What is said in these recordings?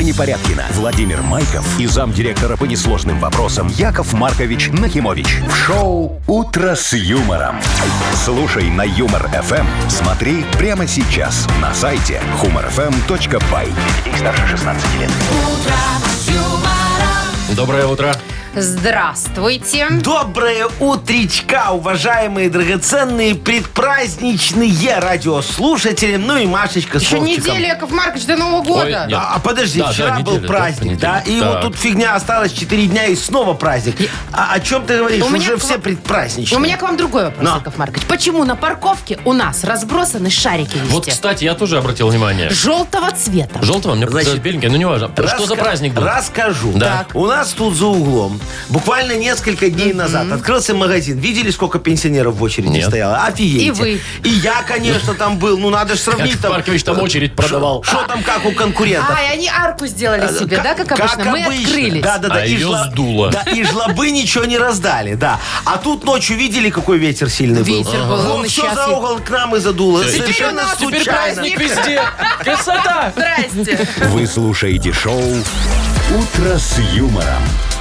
Маша Непорядкина, Владимир Майков и замдиректора по несложным вопросам Яков Маркович Нахимович. В шоу «Утро с юмором». Слушай на Юмор-ФМ. Смотри прямо сейчас на сайте humorfm.by. Детей старше 16 лет. Утро с юмором. Доброе утро. Здравствуйте. Доброе утречка, уважаемые драгоценные предпраздничные радиослушатели. Ну и Машечка с Вовчиком. Еще неделя, Яков Маркович, до Нового года. Ой, подожди, да, вчера был неделя, праздник, да? И вот тут фигня осталась 4 дня и снова праздник. О чем ты говоришь? Уже все предпраздничные. У меня к вам другой вопрос, Яков Маркович. Почему на парковке у нас разбросаны шарики везде? Вот, кстати, я тоже обратил внимание. Желтого цвета. Желтого? Мне показалось беленькое, но не важно. Что за праздник был? Расскажу. Да. У нас тут за углом буквально несколько дней назад открылся магазин. Видели, сколько пенсионеров в очереди стояло? Офигеть. И вы. И я, конечно, там был. Ну, надо же сравнить. Яков Маркович там очередь продавал. Что там, как у конкурентов. А, и они арку сделали себе, да, как обычно? Как мы обычно. Открылись. Да, ее сдуло. Да, и жлобы ничего не раздали, да. А тут ночью видели, какой ветер сильный был? Ветер был. Он все за угол к нам и задуло. Теперь у нас теперь праздник везде. Красота. Здрасте. Вы слушаете шоу «Утро с юмором»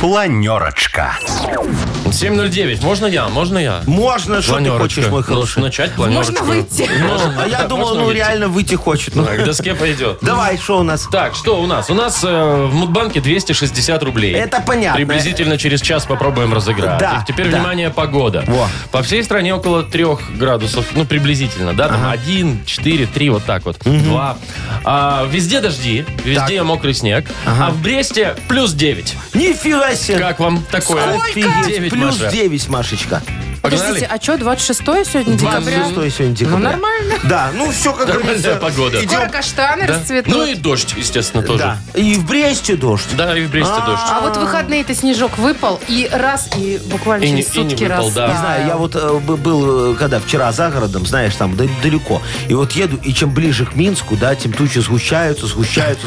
Планерочка. 7.09. Можно я? Можно, что ты хочешь, мой хороший. Начать планерочку. Можно выйти. А я думал, реально выйти хочет. К доске пойдет. Давай, что у нас? Так, что у нас? У нас в Мудбанке 260 рублей. Это понятно. Приблизительно через час попробуем разыграть. Да. Теперь, внимание, погода. По всей стране около 3 градусов. Ну, приблизительно, да? Там 1, 4, 3, вот так вот. 2. Везде дожди, везде мокрый снег. А в Бресте плюс 9. Нифига! Как вам такое? Сколько? 9, плюс Маша. 9, Машечка. Погнали? Подождите, а что, 26-е сегодня декабря? 26-е сегодня декабря. Ну, нормально. Да, ну все как говорится. Погода. Скоро каштаны расцветут. Ну и дождь, естественно, тоже. Да. И в Бресте дождь. Да, и в Бресте дождь. А вот в выходные-то снежок выпал, и раз, и буквально через сутки раз. Не знаю, я вот был, когда вчера за городом, знаешь, там далеко, и вот еду, и чем ближе к Минску, да, тем тучи сгущаются.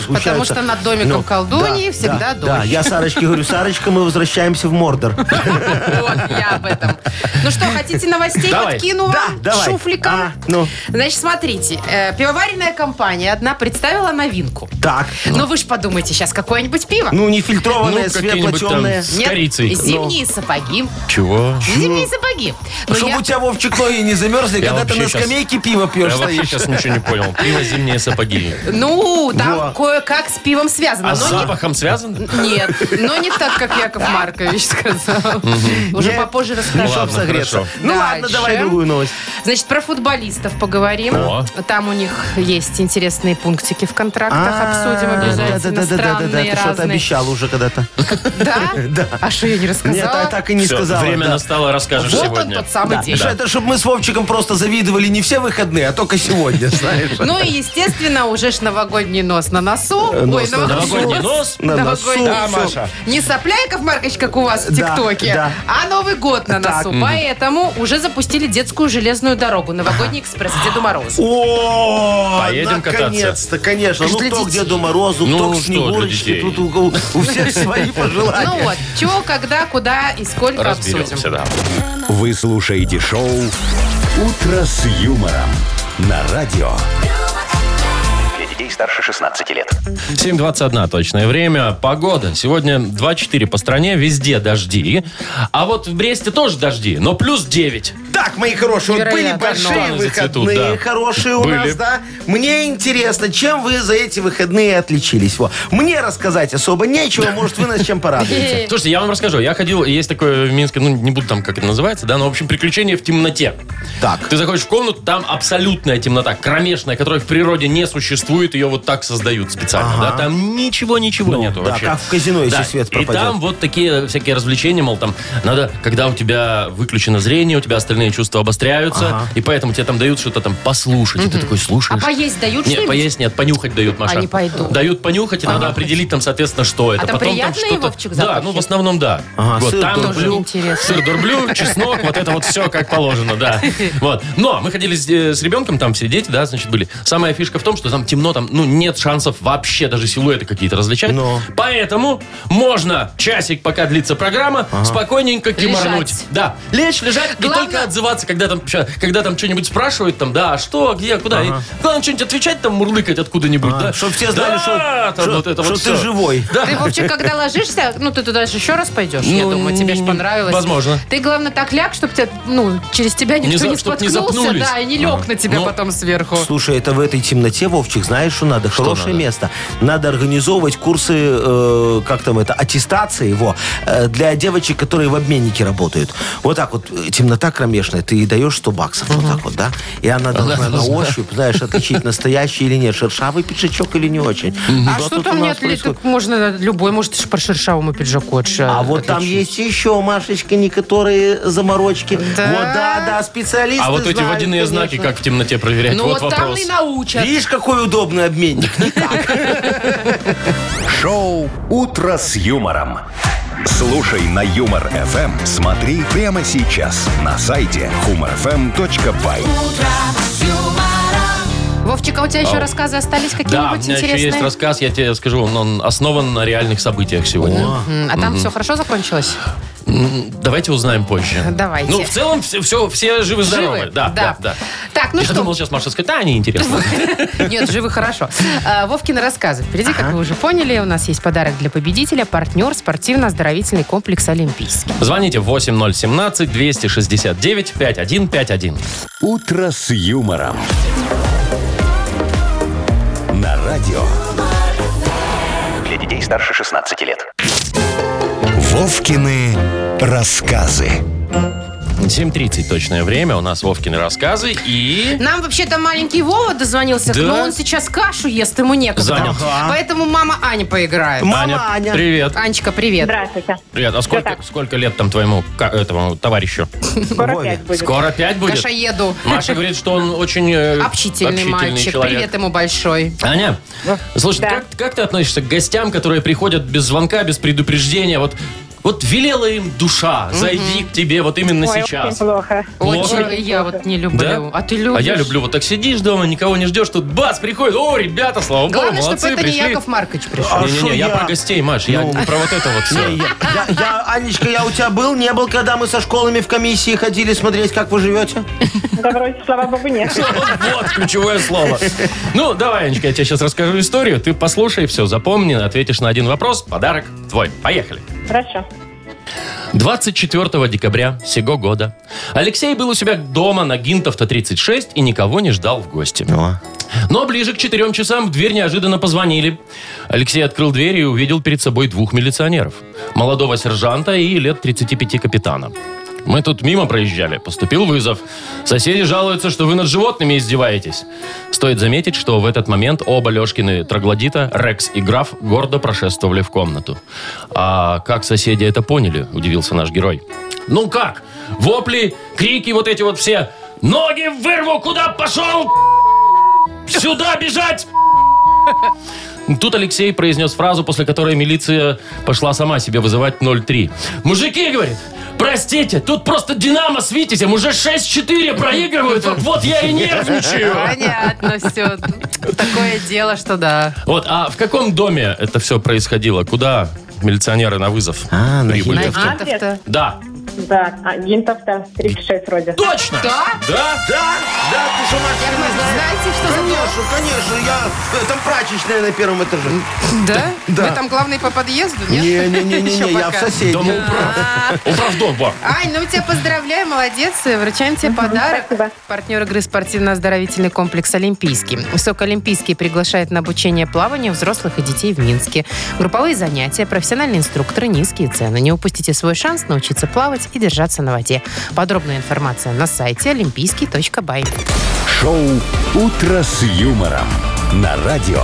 Потому что над домиком колдуньи всегда дождь. Да, я Сарочке говорю, Сарочка, мы возвращаемся в Мордор. Вот, я об этом. Ну что, хотите новостей? Давай. Подкину вам шуфликом. Значит, смотрите. Пивоваренная компания одна представила новинку. Так. Но вы же подумайте, сейчас какое-нибудь пиво. Ну, не фильтрованное, светло-темное. С корицей. Нет, зимние сапоги. Чего? Зимние сапоги. Чтобы у тебя, Вовчик, ноги не замерзли, когда ты на скамейке пиво пьешь. Я вообще сейчас ничего не понял. Пиво, зимние сапоги. Ну, там кое-как с пивом связано. А с запахом связано? Нет. Но не так, как Яков Маркович сказал. Уже попозже расскажу. Хорошо. Ну ладно, давай другую новость. Значит, про футболистов поговорим. Там у них есть интересные пунктики в контрактах. Обсудим обязательно. Странные, разные. Ты что-то обещала уже когда-то. Да? А что, я не рассказала? Нет, так и не сказала. Время настало, расскажешь сегодня. Вот он, тот самый день. Это чтобы мы с Вовчиком просто завидовали не все выходные, а только сегодня, знаешь. Ну и, естественно, уже ж новогодний нос на носу. Новогодний нос на носу. Да, Маша. Не сопляйков, Маркович, как у вас в ТикТоке, а Новый год на носу. Поэтому уже запустили детскую железную дорогу. Новогодний экспресс к Деду Морозу. О, поедем кататься. Наконец-то, конечно. Ну, кто к Деду Морозу, кто к Снегурочке. Тут у всех свои пожелания. Ну вот, чего, когда, куда и сколько обсудим. Вы слушаете шоу «Утро с юмором» на радио. Старше 16 лет. 7.21 точное время. Погода. Сегодня 24 по стране. Везде дожди. А вот в Бресте тоже дожди. Но плюс 9. Так, мои хорошие, были большие выходные. Зацветут, хорошие у нас, да? Мне интересно, чем вы за эти выходные отличились? Мне рассказать особо нечего. Может, вы нас чем порадуете? Слушайте, я вам расскажу. Я ходил, есть такое в Минске, ну, не буду там, как это называется, да, но, в общем, приключения в темноте. Так. Ты заходишь в комнату, там абсолютная темнота, кромешная, которая в природе не существует. Ее вот так создают специально, да, там ничего нету вообще. Да, как в казино, если свет пропадет. И там вот такие всякие развлечения, мол, там надо, когда у тебя выключено зрение, у тебя остальные чувства обостряются, и поэтому тебе там дают что-то там послушать, и ты такой слушаешь. А поесть дают? Нет, поесть нет, понюхать дают, Маша. А не пойду. Дают понюхать, и надо определить там, соответственно, что это. А там приятные, Вовчик, запахи? Да, ну, в основном, да. Сыр дурблю. Сыр дурблю, чеснок, вот это вот все как положено, да. Вот. Но мы ходили с ребенком, там все дети, да, значит, были. Самая фишка в том, что там темно, там, ну, нет шансов вообще даже силуэты какие-то различать. Но. Поэтому можно часик, пока длится программа, спокойненько кимарнуть. Да. Лечь, лежать, главное, и только отзываться, когда там что-нибудь спрашивают, там, да, что, где, куда. Ага. Главное, что-нибудь отвечать, там, мурлыкать откуда-нибудь, да. Чтобы все знали, что ты живой. Да. Ты, Вовчик, когда ложишься, ну, ты туда же еще раз пойдешь, я думаю, тебе же понравилось. Возможно. Ты, главное, так ляг, чтобы тебя, ну, через тебя никто не споткнулся, да, и не лег на тебя потом сверху. Слушай, это в этой темноте, Вовчик, знаешь, что надо? Хорошее место. Надо организовывать курсы, аттестации его для девочек, которые в обменнике работают. Вот так вот, темнота кромешная, ты даешь 100 баксов, вот так вот, да? И она должна на ощупь, знаешь, отличить, настоящий или нет, шершавый пиджачок или не очень. А что там нет? Можно любой, может, по шершавому пиджаку отличить. А вот там есть еще, Машечка, некоторые заморочки. Вот, да, специалисты. А вот эти водяные знаки, как в темноте проверять, вот вопрос. Ну, вот там и научат. Видишь, какой удобный обменник, никак. Шоу «Утро с юмором». Слушай на Юмор-ФМ. Смотри прямо сейчас на сайте humorfm.by. Вовчик, а у тебя еще рассказы остались какие-нибудь интересные? Да, у меня еще есть рассказ, я тебе скажу, он основан на реальных событиях сегодня. А там все хорошо закончилось? Давайте узнаем позже. Давайте. Ну, в целом, все живы-здоровы. Да. Так, я думал, сейчас Маша скажет, неинтересно. Нет, живы хорошо. Вовкины рассказы. Впереди, как вы уже поняли, у нас есть подарок для победителя. Партнер спортивно-оздоровительный комплекс «Олимпийский». Звоните 8017-269-5151. Утро с юмором. На радио. Для детей старше 16 лет. Вовкины рассказы. 7:30 точное время, у нас Вовкины рассказы и... Нам вообще-то маленький Вова дозвонился, но он сейчас кашу ест, ему некогда. Занят. Поэтому мама Аня поиграет. Аня, привет. Анечка, привет. Здравствуйте. Привет, а сколько лет там твоему этому товарищу? Скоро 5 будет. Кашаеду. Маша говорит, что он очень общительный мальчик. Человек. Привет ему большой. Аня, слушай, как ты относишься к гостям, которые приходят без звонка, без предупреждения, вот велела им душа, зайди к тебе вот именно сейчас. Очень плохо. Я вот не люблю. Да? А ты любишь? А я люблю. Вот так сидишь дома, никого не ждешь, тут бац, приходит. О, ребята, слава богу, молодцы, пришли. Главное, чтобы это не Яков Маркович пришел. Не-не-не, я про гостей, Маш, я про вот это вот все. Анечка, я у тебя был, не был, когда мы со школами в комиссии ходили смотреть, как вы живете? Да вроде, слава богу, нет. Вот ключевое слово. Ну, давай, Анечка, я тебе сейчас расскажу историю. Ты послушай все, запомни, ответишь на один вопрос, подарок твой. Поехали. Хорошо. 24 декабря сего года Алексей был у себя дома на Гинтовта 36 и никого не ждал в гости. Но ближе к 4 часам в дверь неожиданно позвонили. Алексей открыл дверь и увидел перед собой двух милиционеров. Молодого сержанта и лет 35 капитана. Мы тут мимо проезжали. Поступил вызов. Соседи жалуются, что вы над животными издеваетесь. Стоит заметить, что в этот момент оба Лешкины троглодита, Рекс и Граф, гордо прошествовали в комнату. А как соседи это поняли, удивился наш герой. Ну как? Вопли, крики, вот эти вот все. Ноги вырву, куда пошел? Сюда бежать! Тут Алексей произнес фразу, после которой милиция пошла сама себе вызывать 03. Мужики, говорит, простите, тут просто «Динамо» с «Витязем» уже 6-4 проигрывают. Вот я и нервничаю. Понятно все. Такое дело, что да. Вот, а в каком доме это все происходило? Куда милиционеры на вызов прибыли? На Гинтовта. Да, Гинтовта, 36 вроде. Точно! Да, ты же, Маша, знаете, что за Лешу? Конечно, я там прачечная на первом этаже. Да? Вы там главный по подъезду, нет? Не, я в соседнем. Управдом, Бар. Ань, ну тебя поздравляю, молодец, вручаем тебе подарок. Спасибо. Партнер игры спортивно-оздоровительный комплекс «Олимпийский». Высокоолимпийский приглашает на обучение плаванию взрослых и детей в Минске. Групповые занятия, профессиональные инструкторы, низкие цены. Не упустите свой шанс научиться плавать и держаться на воде. Подробная информация на сайте олимпийский.by. Шоу «Утро с юмором» на радио.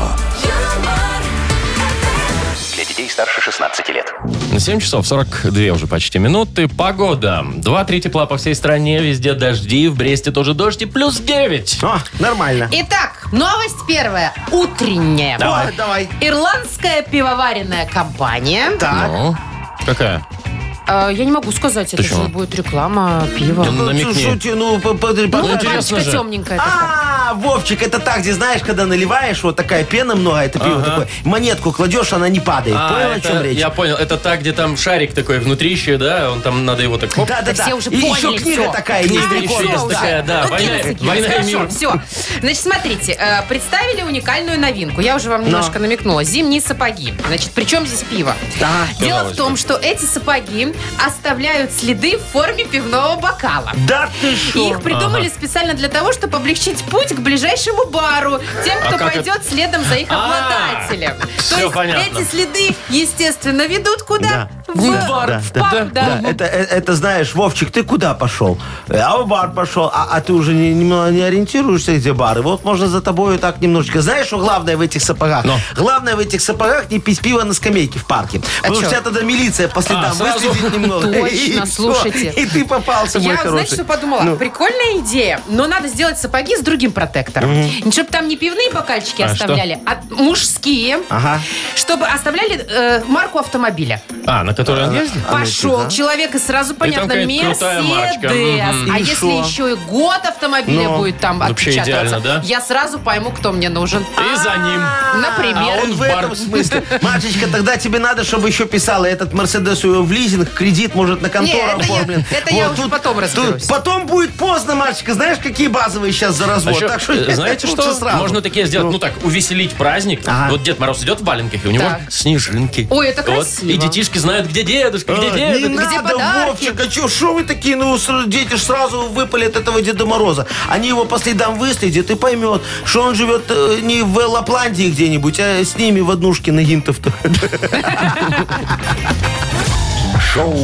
Для детей старше 16 лет. 7 часов 42 уже почти минуты. Погода. 2-3 тепла по всей стране. Везде дожди. В Бресте тоже дождь. И плюс 9. Нормально. Итак, новость первая. Утренняя. Давай. Ирландская пивоваренная компания. Так. Ну, какая? Я не могу сказать, это же будет реклама пива. Ну, намекни. Шути, ну, интересно же. Темненькая такая. Да, Вовчик, это так, где, знаешь, когда наливаешь, вот такая пена много, это пиво такое, монетку кладешь, она не падает. Понял, о чем речь? Я понял, это так, где там шарик такой внутрище, да, он там, надо его так... Хоп. Да-да-да, и еще книга все. Такая, да, «Война и мир». Все, значит, смотрите, представили уникальную новинку, я уже вам немножко намекнула, зимние сапоги. Значит, при чем здесь пиво? Дело в том, что эти сапоги оставляют следы в форме пивного бокала. Да ты что? Их придумали специально для того, чтобы облегчить путь к ближайшему бару, тем, кто пойдет следом за их обладателем. То есть эти следы, естественно, ведут куда? В бар. Это, знаешь, Вовчик, ты куда пошел? А в бар пошел. А ты уже не ориентируешься, где бары. Вот можно за тобой так немножечко. Знаешь, что главное в этих сапогах? Главное в этих сапогах не пить пиво на скамейке в парке. Потому что тогда милиция по следам выследит немного. Точно, слушайте. И ты попался, мой хороший. Я, знаешь, что подумала? Прикольная идея, но надо сделать сапоги с другим протектором. Чтобы там не пивные бокальчики оставляли, а мужские. Чтобы оставляли марку автомобиля. На который он ездит? Пошел человек, и сразу понятно, Мерседес. А если еще и год автомобиля будет там отпечататься, я сразу пойму, кто мне нужен. И за ним. Например. А он в этом смысле. Машечка, тогда тебе надо, чтобы еще писала, этот Мерседес в лизинг, кредит, может, на контору оформлен. Это я уже потом разберусь. Потом будет поздно, Машечка. Знаешь, какие базовые сейчас за развод? Знаете что? Можно такие сделать, ну так, увеселить праздник. Вот Дед Мороз идет в валенках, и у него снежинки. Ой, это красиво. И детишки знают, где дедушка, где дедушка. Не надо, Вовчик, а что вы такие? Ну, дети ж сразу выпалят этого Деда Мороза. Они его по следам выследят и поймет, что он живет не в Лапландии где-нибудь, а с ними в однушке на Гинтовта. Шоу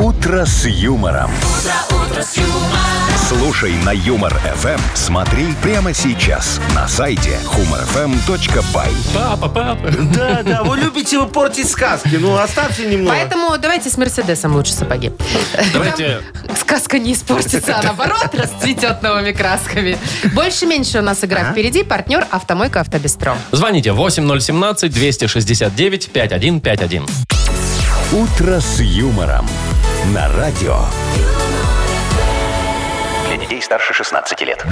«Утро с юмором». Утро с юмором. Слушай на Юмор-ФМ. Смотри прямо сейчас на сайте humorfm.by. Папа. Да, вы любите портить сказки. Ну, оставьте немного. Поэтому давайте с Мерседесом лучше сапоги. Давайте. Там сказка не испортится, а наоборот расцветет новыми красками. Больше-меньше у нас игра впереди. Партнер «Автомойка Автобестро». Звоните 8017-269-5151. Утро с юмором. На радио. Детей старше 16 лет.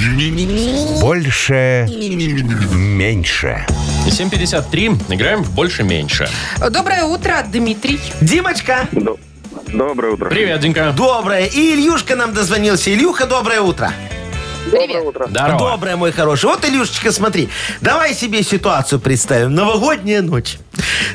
Больше. Меньше. 7.53. Играем в «Больше-меньше». Доброе утро, Дмитрий. Димочка. Доброе утро. Привет, Динка. Доброе. И Ильюшка нам дозвонился. Ильюха, доброе утро. Привет. Доброе, мой хороший. Вот, Илюшечка, смотри. Давай себе ситуацию представим. Новогодняя ночь.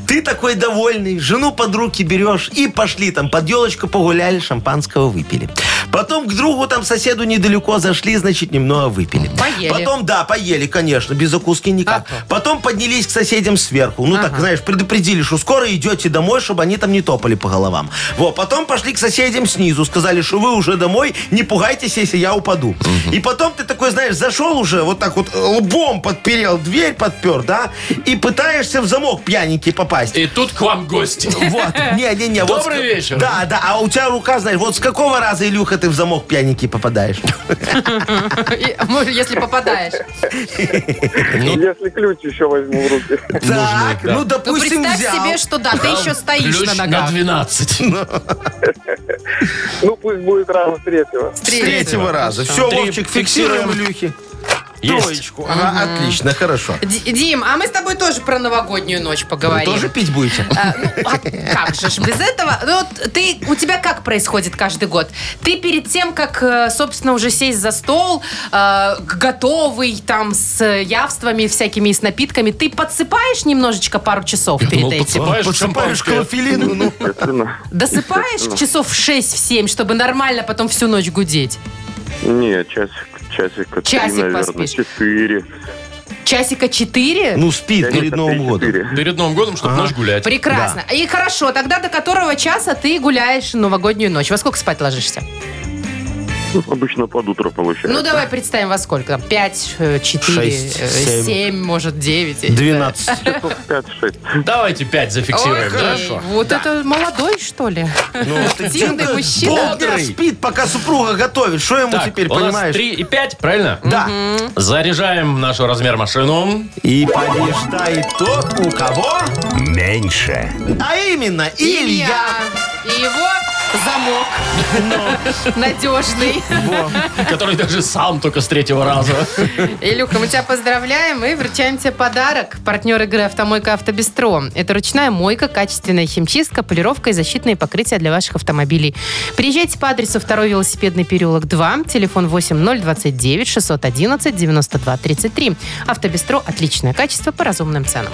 Ты такой довольный, жену под руки берешь и пошли там под елочку погуляли, шампанского выпили. Потом к другу там соседу недалеко зашли, значит, немного выпили. Поели. Потом, да, поели, конечно, без закуски никак. Потом поднялись к соседям сверху. Ну, так, знаешь, предупредили, что скоро идете домой, чтобы они там не топали по головам. Вот, потом пошли к соседям снизу, сказали, что вы уже домой, не пугайтесь, если я упаду. И потом ты такой, знаешь, зашел уже, вот так вот лбом подперел, дверь подпер, да, и пытаешься в замок пьяненький попасть. И тут к вам гости. Вот, не-не-не. Добрый вечер. Да, а у тебя рука, знаешь, вот с какого раза, Илюха, ты в замок пьяненький попадаешь? Если попадаешь. Если ключ еще возьму в руки. Так, ну, допустим, взял. Представь себе, что да, ты еще стоишь на ногах. Ключ на 12. Ну, пусть будет раза с третьего. С третьего раза. Все, Вовчик, фиксируем Илюхе. Троечку. Отлично, хорошо. Дим, а мы с тобой тоже про новогоднюю ночь поговорим. Вы тоже пить будете? Как же без этого? У тебя как происходит каждый год? Ты перед тем, как, собственно, уже сесть за стол, готовый там с явствами всякими и с напитками, ты подсыпаешь немножечко пару часов перед этим? Подсыпаешь клофелину. Досыпаешь часов в 6-7, чтобы нормально потом всю ночь гудеть? Нет, часика 3, наверное, поспишь. 4. Часика 4? Ну, спит перед Новым годом. Перед Новым годом, чтобы ночь гулять. Прекрасно. Да. И хорошо, тогда до которого часа ты гуляешь новогоднюю ночь? Во сколько спать ложишься? Ну, обычно под утро получается. Ну, давай представим, во сколько. 5, 4, 6, 7, может, 9. 12. 5-6. Давайте 5 зафиксируем. Ой, хорошо. Вот это молодой, что ли? Активный мужчина. Полдня спит, пока супруга готовит. Что ему теперь, понимаешь? У нас 3 и 5, правильно? Да. Заряжаем нашу размер-машину. И побеждает тот, у кого меньше. А именно Илья. И его... замок, надежный. Который даже сам только с третьего раза. Илюха, мы тебя поздравляем и вручаем тебе подарок. Партнер игры «Автомойка Автобестро». Это ручная мойка, качественная химчистка, полировка и защитные покрытия для ваших автомобилей. Приезжайте по адресу 2 Велосипедный переулок 2, телефон 8029-611-92-33. «Автобестро» – отличное качество по разумным ценам.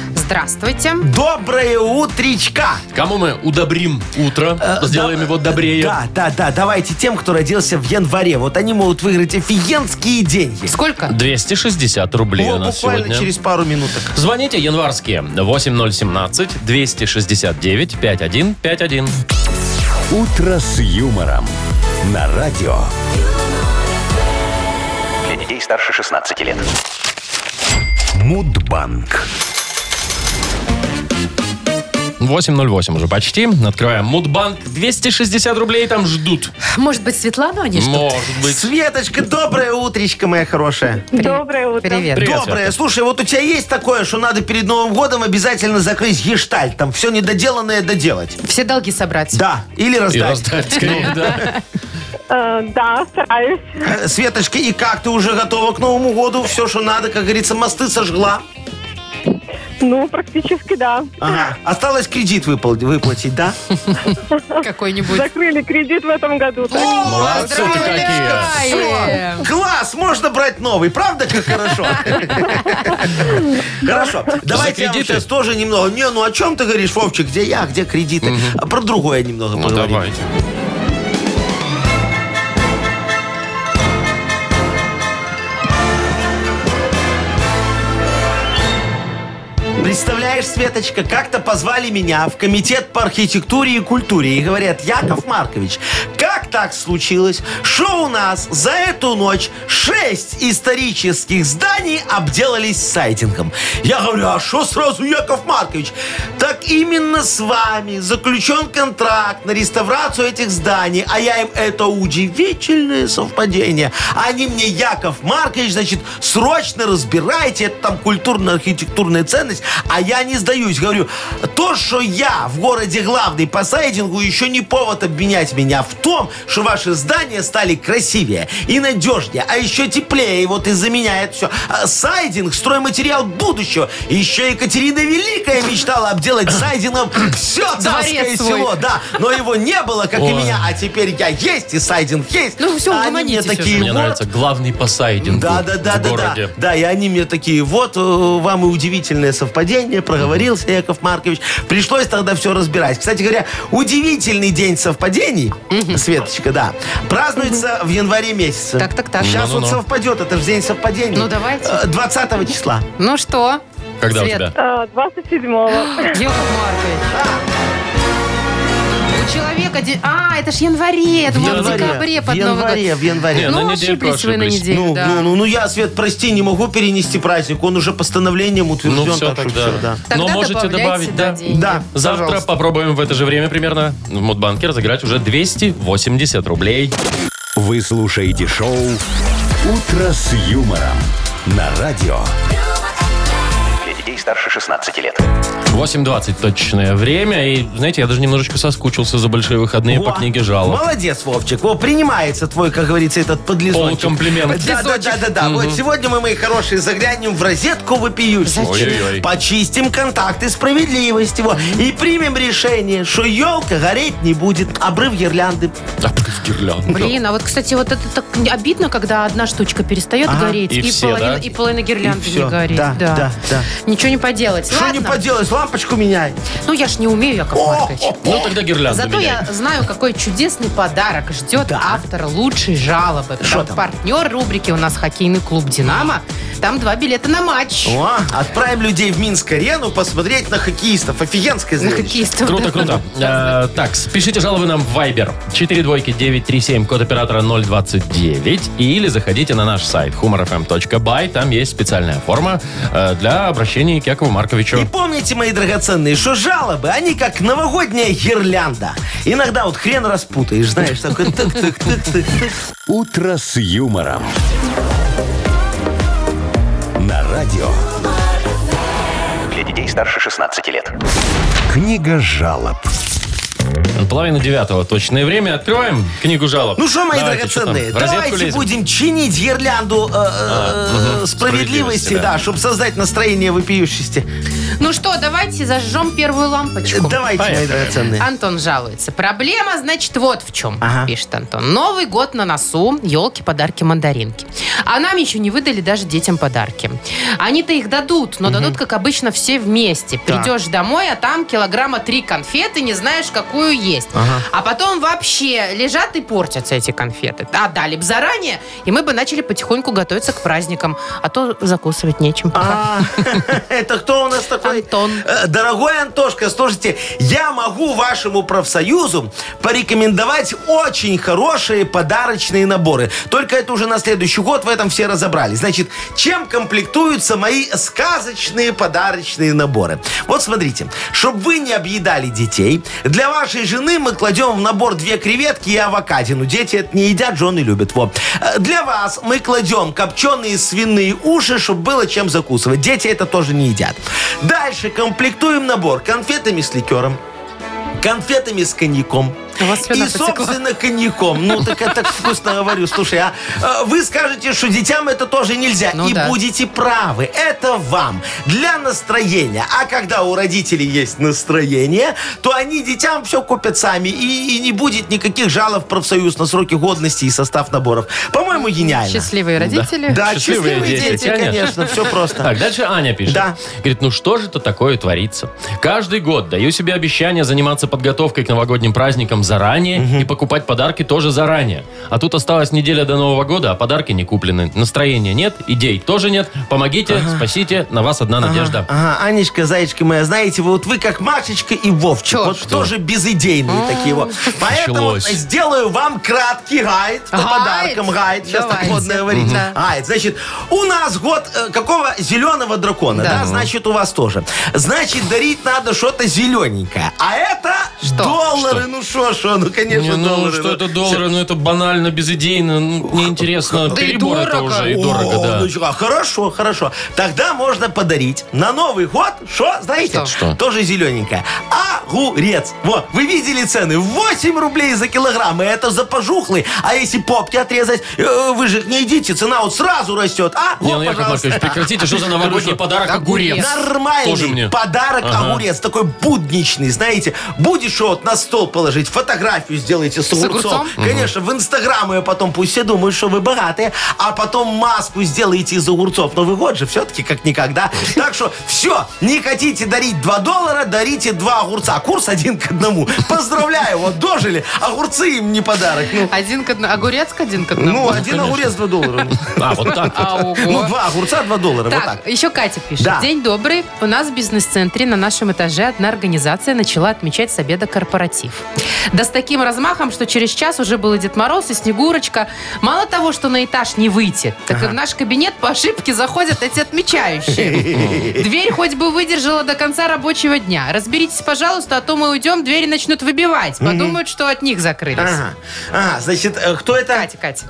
Здравствуйте. Доброе утречка. Кому мы удобрим утро? Сделаем его добрее. Да. Давайте тем, кто родился в январе. Вот они могут выиграть офигенские деньги. Сколько? 260 рублей у нас сегодня. Буквально через пару минуток. Звоните, январские. 8017-269-5151. Утро с юмором. На радио. Для детей старше 16 лет. Мудбанк. 8.08 уже почти. Открываем Мудбанк. 260 рублей там ждут. Может быть, Светлану они ждут? Может быть. Светочка, доброе утречко, моя хорошая. Доброе утро. Привет. Доброе. Слушай, вот у тебя есть такое, что надо перед Новым годом обязательно закрыть гештальт. Там все недоделанное доделать. Все долги собрать. Да. Или раздать. И раздать, скорее, да. Да, стараюсь. Светочка, и как ты уже готова к Новому году? Все, что надо, как говорится, мосты сожгла? Ну, практически, да. Ага. Осталось кредит выплатить, да? Какой-нибудь. Закрыли кредит в этом году. Молодцы какие. Класс, можно брать новый. Правда, как хорошо? Хорошо. Давайте я сейчас тоже немного. Не, ну о чем ты говоришь, Вовчик? Где я, где кредиты? Про другое немного поговорим. Ну, давайте. Представляешь, Светочка, как-то позвали меня в комитет по архитектуре и культуре и говорят: Яков Маркович, как так случилось, что у нас за эту ночь 6 исторических зданий обделались сайдингом? Я говорю: а что сразу, Яков Маркович? Так именно с вами заключен контракт на реставрацию этих зданий, а я им: это удивительное совпадение. Они мне: Яков Маркович, значит, срочно разбирайте, это там культурно-архитектурная ценность. А я не сдаюсь. Говорю, то, что я в городе главный по сайдингу, еще не повод обвинять меня в том, что ваши здания стали красивее и надежнее, а еще теплее. И вот из-за меня это все. Сайдинг – стройматериал будущего. Еще Екатерина Великая мечтала обделать сайдингом все царское село. Да, но его не было, как и меня. А теперь я есть, и сайдинг есть. Ну, все, угомоните все. Мне нравится главный по сайдингу в городе. Да, и они мне такие: вот вам и удивительное совпадение. Проговорился Яков Маркович. Пришлось тогда все разбирать. Кстати говоря, удивительный день совпадений, Светочка, да, празднуется в январе месяце. Так. Сейчас он совпадет, это же день совпадений. Ну, давайте. 20 числа. Ну что? Когда Свет? У тебя? 27-го. Яков Маркович. У человека... это ж январе. Это в декабре под Новый год. В январе. Ну, ошиблись вы на неделю. Ну, я, Свет, прости, не могу перенести праздник. Он уже постановлением утвержден. Ну, все, тогда. Но можете добавить, да? Да, завтра пожалуйста. Попробуем в это же время примерно в Мудбанке разыграть уже 280 рублей. Вы слушаете шоу «Утро с юмором» на радио. Старше 16 лет. 8.20 точное время. И, знаете, я даже немножечко соскучился за большие выходные по книге жалоб. Молодец, Вовчик. Принимается твой, как говорится, этот подлизочек. Полкомплимент. Да. Вот сегодня мы, мои хорошие, заглянем в розетку вопиющую. Ой-ой-ой. Почистим контакты справедливости. И примем решение, что елка гореть не будет. Обрыв гирлянды. Блин, а вот, кстати, вот это так обидно, когда одна штучка перестает гореть. И половина гирлянды не горит. Да. Ничего не поделать. Что не поделать? Лампочку меняй. Ну, я ж не умею, Яков Маркович. Ну, тогда гирлянду зато меняй. Я знаю, какой чудесный подарок ждет автор лучшей жалобы. Партнер рубрики у нас хоккейный клуб «Динамо». Там 2 билета на матч. О, отправим людей в Минскую арену посмотреть на хоккеистов. Офигенское зрелище. На хоккеистов. Круто, круто. Так, пишите жалобы нам в Viber. 42937, код оператора 029. Или заходите на наш сайт humorfm.by. Там есть специальная форма для обращения к Якову Марковичу. И помните, мои драгоценные, что жалобы, они как новогодняя гирлянда. Иногда вот хрен распутаешь, знаешь, такой тык-тык-тык-тык. Утро с юмором. На радио. Для детей старше 16 лет. Книга жалоб. Половину девятого точное время. Открываем книгу жалоб. Ну что, мои драгоценные, давайте будем чинить гирлянду справедливости, да, чтобы создать настроение вопиющести. Ну что, давайте зажжем первую лампочку. Давайте, мои драгоценные. Антон жалуется. Проблема, значит, вот в чем, пишет Антон. Новый год на носу, елки, подарки, мандаринки. А нам еще не выдали даже детям подарки. Они-то их дадут, но дадут, как обычно, все вместе. Придешь домой, а там 3 килограмма конфеты, не знаешь, какую есть. Ага. А потом вообще лежат и портятся эти конфеты. А дали бы заранее, и мы бы начали потихоньку готовиться к праздникам. А то закусывать нечем. Это кто у нас такой? Антон. Дорогой Антошка, слушайте, я могу вашему профсоюзу порекомендовать очень хорошие подарочные наборы. Только это уже на следующий год, в этом все разобрались. Значит, чем комплектуются мои сказочные подарочные наборы? Вот смотрите, чтобы вы не объедали детей, для вашей жены мы кладем в набор 2 креветки и авокадину. Дети это не едят, жены любят. Вот. Для вас мы кладем копченые свиные уши, чтобы было чем закусывать. Дети это тоже не едят. Дальше комплектуем набор конфетами с ликером, конфетами с коньяком. И, собственно, коньяком. Ну, так я так вкусно говорю. Слушай, а вы скажете, что детям это тоже нельзя. Ну, и да, будете правы. Это вам. Для настроения. А когда у родителей есть настроение, то они детям все купят сами. И не будет никаких жалоб в профсоюз на сроки годности и состав наборов. По-моему, гениально. Счастливые родители. Да, счастливые дети, конечно. Все просто. Так, дальше Аня пишет. Да. Говорит, ну что же это такое творится? Каждый год даю себе обещание заниматься подготовкой к новогодним праздникам заранее и покупать подарки тоже заранее. А тут осталась неделя до Нового года, а подарки не куплены. Настроения нет, идей тоже нет. Помогите, спасите, на вас одна надежда. Анечка, зайчка моя, знаете, вот вы как Машечка и Вовчик. Вот тоже безыдейные такие вот. Поэтому сделаю вам краткий гайд по подаркам. Гайд, сейчас так модно говорить. Гайд, значит, у нас год какого зеленого дракона, да, значит, у вас тоже. Значит, дарить надо что-то зелененькое. А это доллары, ну что? Ну, конечно, доллары. Что это доллары? Ну, это банально, безыдейно, неинтересно. Перебор это уже. И дорого, да. Хорошо, хорошо. Тогда можно подарить на Новый год, что, знаете, тоже зелененькое. Огурец. Вот, вы видели цены? 8 рублей за килограмм. И это за пожухлый. А если попки отрезать, вы же не едите, цена вот сразу растет. Не, ну, Яков Маркович, прекратите, что за новогодний подарок огурец. Нормальный подарок огурец. Такой будничный, знаете. Будешь вот на стол положить, фотографию сделайте с огурцом. Конечно, в Инстаграм ее потом пусть все думают, что вы богатые, а потом маску сделаете из огурцов. Новый год же все-таки как никогда. Так что все, не хотите дарить $2, дарите 2 огурца. Курс 1 к 1. Поздравляю, вот дожили. Огурцы им не подарок. 1 к 1. Огурец 1 к 1. Ну, 1 огурец $2. А, вот так вот. Ну, 2 огурца $2. Вот так. Еще Катя пишет. День добрый. У нас в бизнес-центре на нашем этаже одна организация начала отмечать с обеда корпоратив. Да с таким размахом, что через час уже был и Дед Мороз, и Снегурочка. Мало того, что на этаж не выйти, так и в наш кабинет по ошибке заходят эти отмечающие. Дверь хоть бы выдержала до конца рабочего дня. Разберитесь, пожалуйста, а то мы уйдем, двери начнут выбивать. Подумают, что от них закрылись. Значит, кто это? Катя.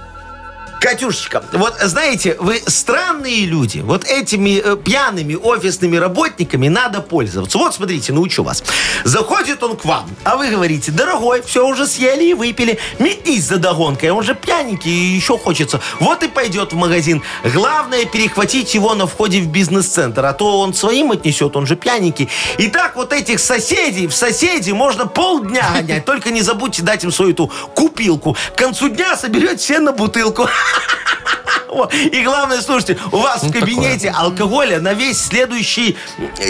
Катюшечка, вот знаете, вы странные люди. Вот этими пьяными офисными работниками надо пользоваться. Вот смотрите, научу вас. Заходит он к вам, а вы говорите: дорогой, все уже съели и выпили. Метнись за догонкой, он же пьяненький и еще хочется. Вот и пойдет в магазин. Главное перехватить его на входе в бизнес-центр, а то он своим отнесет, он же пьяненький. И так вот этих соседей в соседи можно полдня гонять. Только не забудьте дать им свою эту купилку. К концу дня соберет все на бутылку. И главное, слушайте, у вас в кабинете алкоголя на весь следующий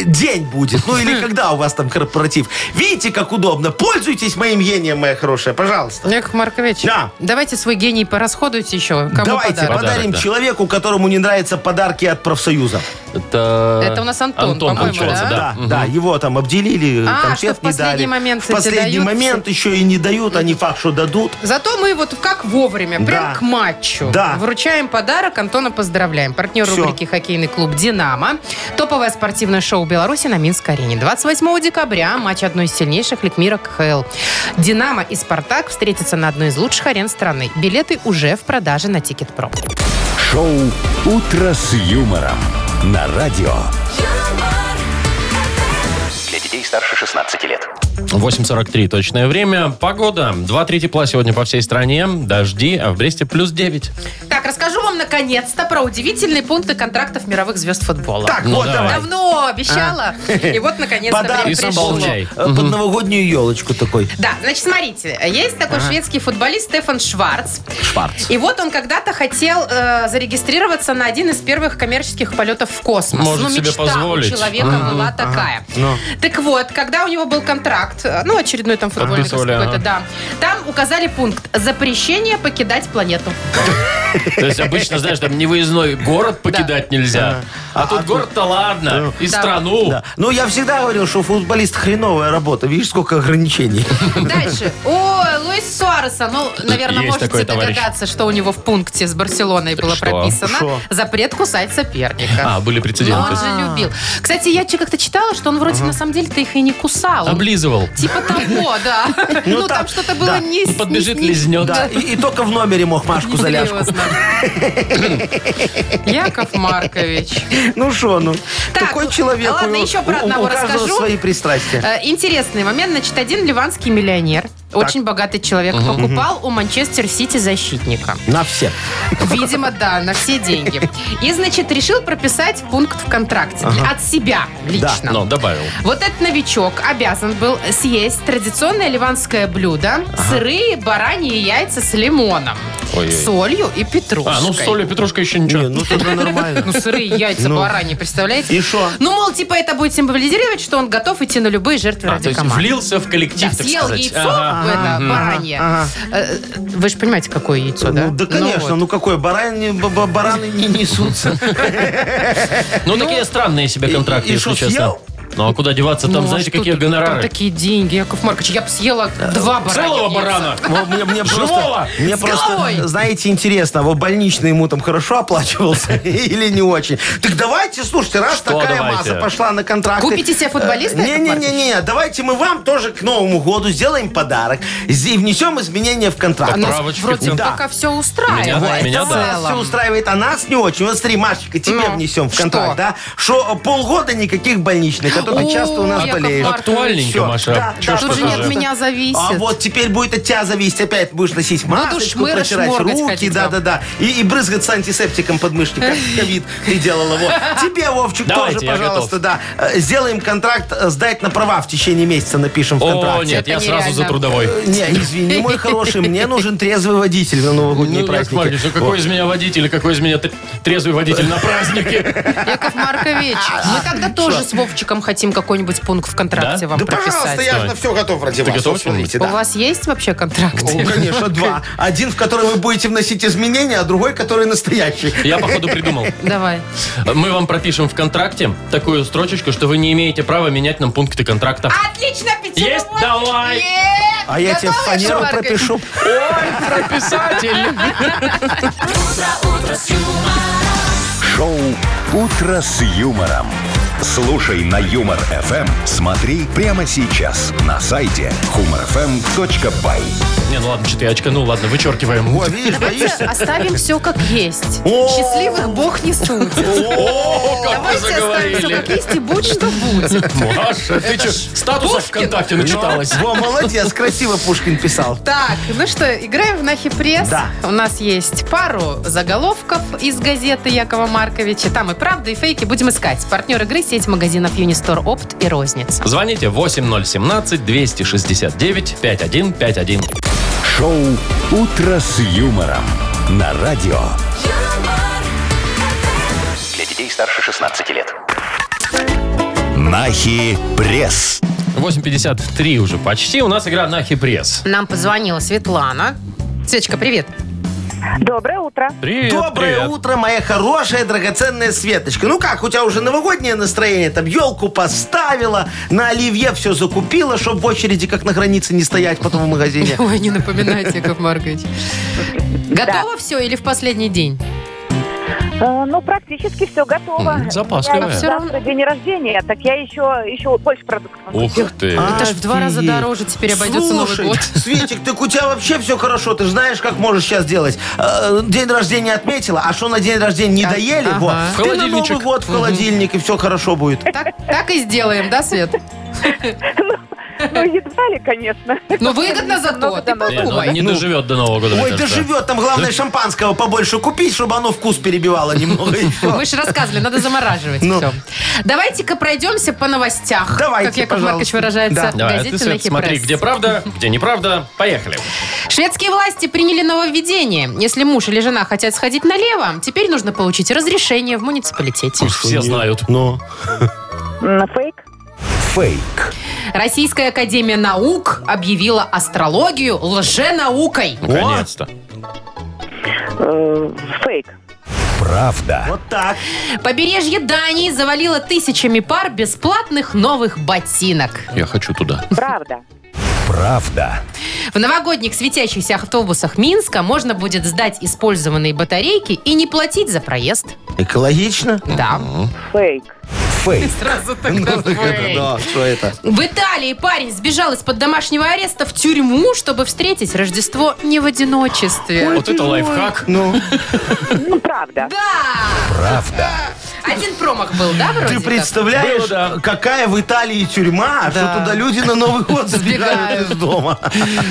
день будет. Ну или когда у вас там корпоратив. Видите, как удобно. Пользуйтесь моим гением, моя хорошая, пожалуйста. Яков Маркович, да. Давайте свой гений порасходуйте еще. Кому давайте подарим человеку, которому не нравятся подарки от профсоюза. Это у нас Антон по-моему, да? Да, да, его там обделили, конфет не дали. В последний момент еще и не дают, а не факт, что дадут. Зато мы вот как вовремя, прям к матчу. Да. Вручаем подарок, Антона поздравляем. Партнер рубрики «Хоккейный клуб «Динамо». Топовое спортивное шоу Беларуси на Минской арене. 28 декабря матч одной из сильнейших лиг мира КХЛ. «Динамо» и «Спартак» встретятся на одной из лучших арен страны. Билеты уже в продаже на Ticketpro. Шоу «Утро с юмором» на радио. Для детей старше 16 лет. 8:43 точное время. Погода. 2-3 тепла сегодня по всей стране. Дожди, а в Бресте +9. Так, расскажу вам наконец-то про удивительные пункты контрактов мировых звезд футбола. Так, ну, вот давай. Давно обещала. И вот наконец-то время пришло. Под новогоднюю елочку такой. Да, значит, смотрите. Есть такой шведский футболист Стефан Шварц. И вот он когда-то хотел зарегистрироваться на один из первых коммерческих полетов в космос. Может себе мечта позволить. У человека была такая. Так вот, когда у него был контракт, ну, очередной там футбольный какой-то, да, там указали пункт «Запрещение покидать планету». То есть обычно, знаешь, там невыездной город покидать нельзя. А тут город-то ладно, и страну. Ну, я всегда говорил, что футболист хреновая работа. Видишь, сколько ограничений. Дальше. О, Луис Суареса. Ну, наверное, можете догадаться, что у него в пункте с Барселоной было прописано запрет кусать соперника. А, были прецеденты. Он же любил. Кстати, я как-то читала, что он вроде на самом деле-то их и не кусал. Облизывал. Типа того, да. Ну, там что-то было не... Подбежит, лизнет. И только в номере мог Машку заляжку. Яков Маркович. Ну что, ну. Такой человек. Ладно, еще про одного расскажу. Свои пристрастия. Интересный момент. Значит, один ливанский миллионер, очень богатый человек, покупал у Манчестер-Сити защитника. На все. Видимо, да, на все деньги. И, значит, решил прописать пункт в контракте. От себя лично. Да, но добавил. Вот этот новичок обязан был съесть традиционное ливанское блюдо, сырые бараньи яйца с лимоном, солью и петрушкой. А, ну соль и петрушка еще ничего. Не, ну тогда нормально. Ну сырые яйца бараньи, представляете? И что? Ну, мол, типа это будет символизировать, что он готов идти на любые жертвы ради команды. Влился в коллектив, так сказать. Съел яйцо. Баранье. Вы же понимаете, какое яйцо, да? Ну, да, конечно. Ну, вот. Ну какое? Бараны не несутся. Ну, такие странные себе контракты, если честно. Ну, а куда деваться? Там, знаете, какие гонорары? Там такие деньги, Яков Маркович. Я бы съела 2 барана. Целого барана. Мне просто, знаете, интересно, вот больничный ему там хорошо оплачивался или не очень? Так давайте, слушайте, раз такая масса пошла на контракты. Купите себе футболиста? Не-не-не, давайте мы вам тоже к Новому году сделаем подарок и внесем изменения в контракт. Вроде пока все устраивает. Меня все устраивает, а нас не очень. Вот смотри, Машечка, тебе внесем в контракт, да? Что полгода никаких больничных, которые часто у нас болеют. Актуальненько, Маша. Да, тут же не от меня зависит. А вот теперь будет от тебя зависеть. Опять будешь носить масочку, протирать руки, да-да-да. И брызгать с антисептиком под мышки, как ковид ты делала. Вот. Тебе, Вовчик, тоже, пожалуйста, да. Сделаем контракт, сдать на права в течение месяца напишем в контракте. О, нет, я сразу за трудовой. Не, извини, мой хороший, мне нужен трезвый водитель на новогодние праздники. Яков Маркович, какой из меня водитель, какой из меня трезвый водитель на празднике? Яков Маркович, мы тогда тоже с Вовчиком хотим какой-нибудь пункт в контракте вам прописать. Да, пожалуйста, я же на все готов ради вас. У вас есть вообще контракт? Конечно, 2. Один, в который вы будете вносить изменения, а другой, который настоящий. Я, походу, придумал. Давай. Мы вам пропишем в контракте такую строчечку, что вы не имеете права менять нам пункты контракта. Отлично, пятерочка. Есть? Давай. Есть. А я тебе фанеру пропишу. Ой, прописатель. Утро с юмором. Шоу «Утро с юмором». Слушай на Юмор-ФМ. Смотри прямо сейчас на сайте humorfm.by. Не, ну ладно, что-то я очканул. Ладно, вычеркиваем. Давайте оставим все как есть. Счастливых Бог не судит. Давайте оставим все как есть и будь что будет. Маша, ты что, статусов ВКонтакте начиталась? Во, молодец, красиво Пушкин писал. Так, ну что, играем в Нахи Пресс. У нас есть пару заголовков из газеты Якова Марковича. Там и правда, и фейки. Будем искать. Партнер игры — сеть магазинов «Юнистор Опт» и «Розница». Звоните 8017-269-5151. Шоу «Утро с юмором» на радио. старше 16 лет. Нахи пресс. 8:53 уже почти. У нас игра Нахи пресс. Нам позвонила Светлана. Светочка, привет. Доброе утро. Привет, Доброе утро, моя хорошая, драгоценная Светочка. Ну как, у тебя уже новогоднее настроение? Там елку поставила, на оливье все закупила, чтобы в очереди, как на границе, не стоять потом в магазине. Ой, не напоминайте, Яков Маркович. Готово все или в последний день? Ну, практически все готово. Запасливая. Все равно день рождения, так я еще больше продуктов. Ух ты. Это ж в 2 раза дороже теперь обойдется Новый год. Светик, так у тебя вообще все хорошо. Ты же знаешь, как можешь сейчас делать. День рождения отметила, а что на день рождения не доели? Вот. Ты на Новый год в холодильник, и все хорошо будет. Так и сделаем, да, Свет? Ну, едва ли, конечно. Но выгодно зато, ты подумай. Не доживет до Нового года. Ой, доживет, там главное шампанского побольше купить, чтобы оно вкус перебивало немного. Вы же рассказывали, надо замораживать все. Давайте-ка пройдемся по новостях. Как Яков Маркович выражается в газете «Нахи Пресс». Смотри, где правда, где неправда. Поехали. Шведские власти приняли нововведение. Если муж или жена хотят сходить налево, теперь нужно получить разрешение в муниципалитете. Все знают. Но фейк. Фейк. Российская академия наук объявила астрологию лженаукой. Наконец-то. Фейк. Правда. Вот так. Побережье Дании завалило тысячами пар бесплатных новых ботинок. Я хочу туда. Правда. Правда. В новогодних светящихся автобусах Минска можно будет сдать использованные батарейки и не платить за проезд. Экологично? Да. Фейк. Фейк. Сразу тогда фейк. Да, что это? В Италии парень сбежал из-под домашнего ареста в тюрьму, чтобы встретить Рождество не в одиночестве. Ой, вот это лайфхак. Ну, правда. Да. Правда. Один промах был, да, вроде? Ты представляешь, какая в Италии тюрьма, что туда люди на Новый год сбегают из дома.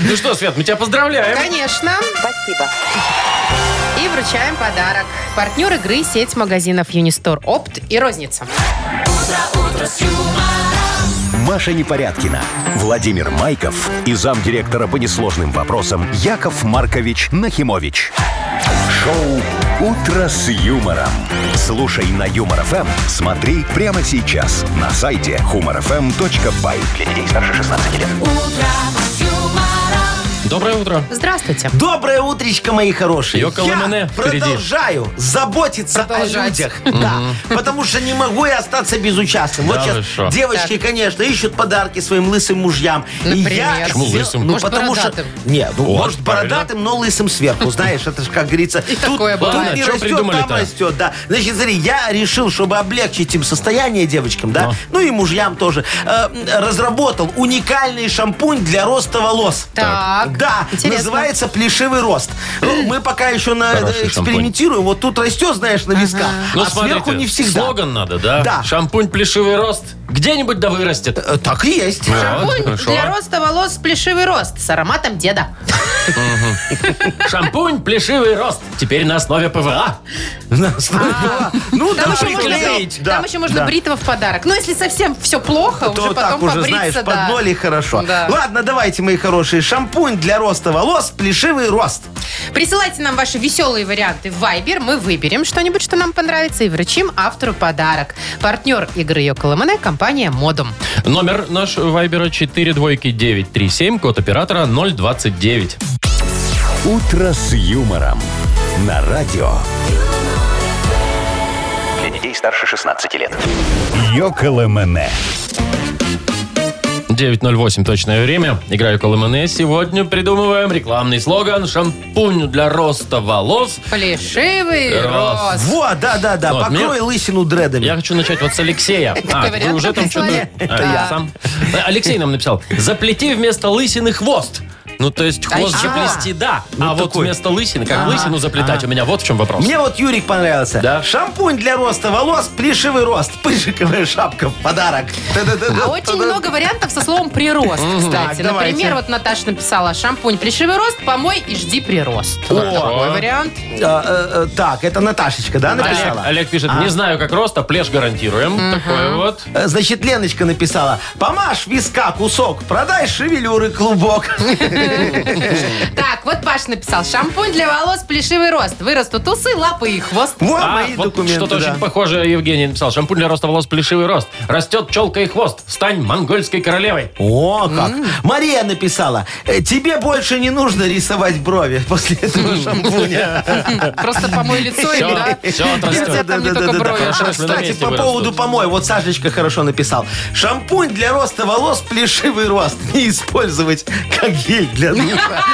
Ну что, Свет, мы тебя поздравляем. Конечно. Спасибо. И вручаем подарок. Партнер игры — сеть магазинов «Юнистор», «Опт» и «Розница». Утро, утро с юмором. Маша Непорядкина, Владимир Майков и замдиректора по несложным вопросам Яков Маркович Нахимович. Шоу «Утро с юмором». Слушай на Юмор-ФМ. Смотри прямо сейчас на сайте humorfm.by. Для детей старше 16 лет. Утро с юмором. Доброе утро. Здравствуйте. Доброе утречко, мои хорошие. Я продолжаю заботиться о людях. Да, потому что не могу я остаться безучастным. Вот сейчас девочки, конечно, ищут подарки своим лысым мужьям. Например? Почему лысым? Может, бородатым? Нет, может, бородатым, но лысым сверху. Знаешь, это же, как говорится, тут не растет, там растет. Значит, смотри, я решил, чтобы облегчить им состояние девочкам, да, ну и мужьям тоже, разработал уникальный шампунь для роста волос. Так. Да, интересно. Называется «Плешивый рост». Мы пока еще экспериментируем. Вот тут растет, знаешь, на висках, но а смотрите, сверху не всегда. Слоган надо, да? Шампунь «Плешивый рост» где-нибудь да вырастет. Так и есть. Вот, шампунь хорошо. Для роста волос «Плешивый рост» с ароматом деда. Шампунь «Плешивый рост». Теперь на основе ПВА. На основе ПВА. Ну, там еще можно бритва в подарок. Ну, если совсем все плохо, уже потом побриться. Уже знаешь, под ноль хорошо. Ладно, давайте, мои хорошие, шампунь для роста волос «Плешивый рост». Присылайте нам ваши веселые варианты в Viber. Мы выберем что-нибудь, что нам понравится, и вручим автору подарок. Партнер игры «Йоколэмэне» – компания «Модум». Номер наш Viber 42937, код оператора 029. «Утро с юмором» на радио. Для детей старше 16 лет. «Йоколэмэне». 9:08 точное время. Играю «Колымане». Сегодня придумываем рекламный слоган: шампунь для роста волос. Плешивый рост. Вот, да. Вот, покрой лысину дредами. Я хочу начать вот с Алексея. Вы уже там что-то... Алексей нам написал: заплети вместо лысины хвост. Ну, то есть хвост заплести, да. А вот вместо лысины, как лысину заплетать у меня. Вот в чем вопрос. Мне вот Юрик понравился. Да? Шампунь для роста волос «Плешивый рост». Пыжиковая шапка в подарок. А очень много вариантов со словом «прирост», кстати. Например, вот Наташа написала: шампунь «Плешивый рост», помой и жди прирост. Такой вариант. Так, это Наташечка, да, написала? Олег пишет: не знаю, как рост, а плешь гарантируем. Такое вот. Значит, Леночка написала: помажь виска кусок, продай шевелюры клубок. Так, вот Паша написал. Шампунь для волос, плешивый рост. Вырастут усы, лапы и хвост. Вот мои документы. Что-то очень похоже Евгений написал. Шампунь для роста волос, плешивый рост. Растет челка и хвост. Стань монгольской королевой. О, как. Мария написала. Тебе больше не нужно рисовать брови после этого шампуня. Просто помой лицо. Все отрастет. Кстати, по поводу помой. Вот Сашечка хорошо написал. Шампунь для роста волос, плешивый рост. Не использовать как гель для душа.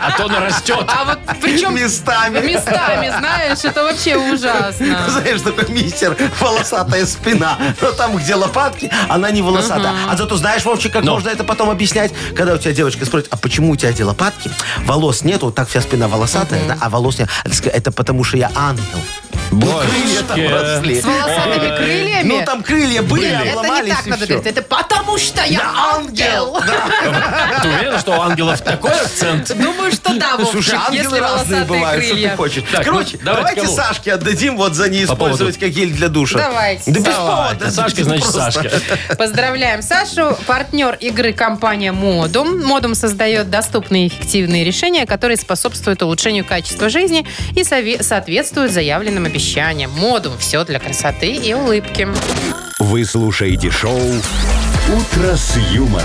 А то нарастет. А вот причем местами, знаешь, это вообще ужасно. Знаешь, такой мистер, волосатая спина. Но там, где лопатки, она не волосатая. А зато знаешь, Вовчик, как можно это потом объяснять, когда у тебя девочка спросит, а почему у тебя эти лопатки? Волос нету, вот так вся спина волосатая, да, а волос нет. Это потому что я ангел. Боже. Крылья там росли. С волосатыми крыльями? Ну, там крылья были, обломались и все. Это не так надо говорить. Это потому что я ангел. Ты уверен, что у ангелов такой акцент? Думаю, что да, Вовчик, если волосатые бывают, крылья. Что ты хочешь. Так, короче, ну, давайте Сашке отдадим вот за не использовать как гель для душа. Давайте. Да без повода. Сашка, значит, Сашка. Поздравляем Сашу. Партнер игры компания Модум. Модум создает доступные и эффективные решения, которые способствуют улучшению качества жизни и соответствуют заявленным обещаниям. Модум. Все для красоты и улыбки. Вы слушаете шоу «Утро с юмором»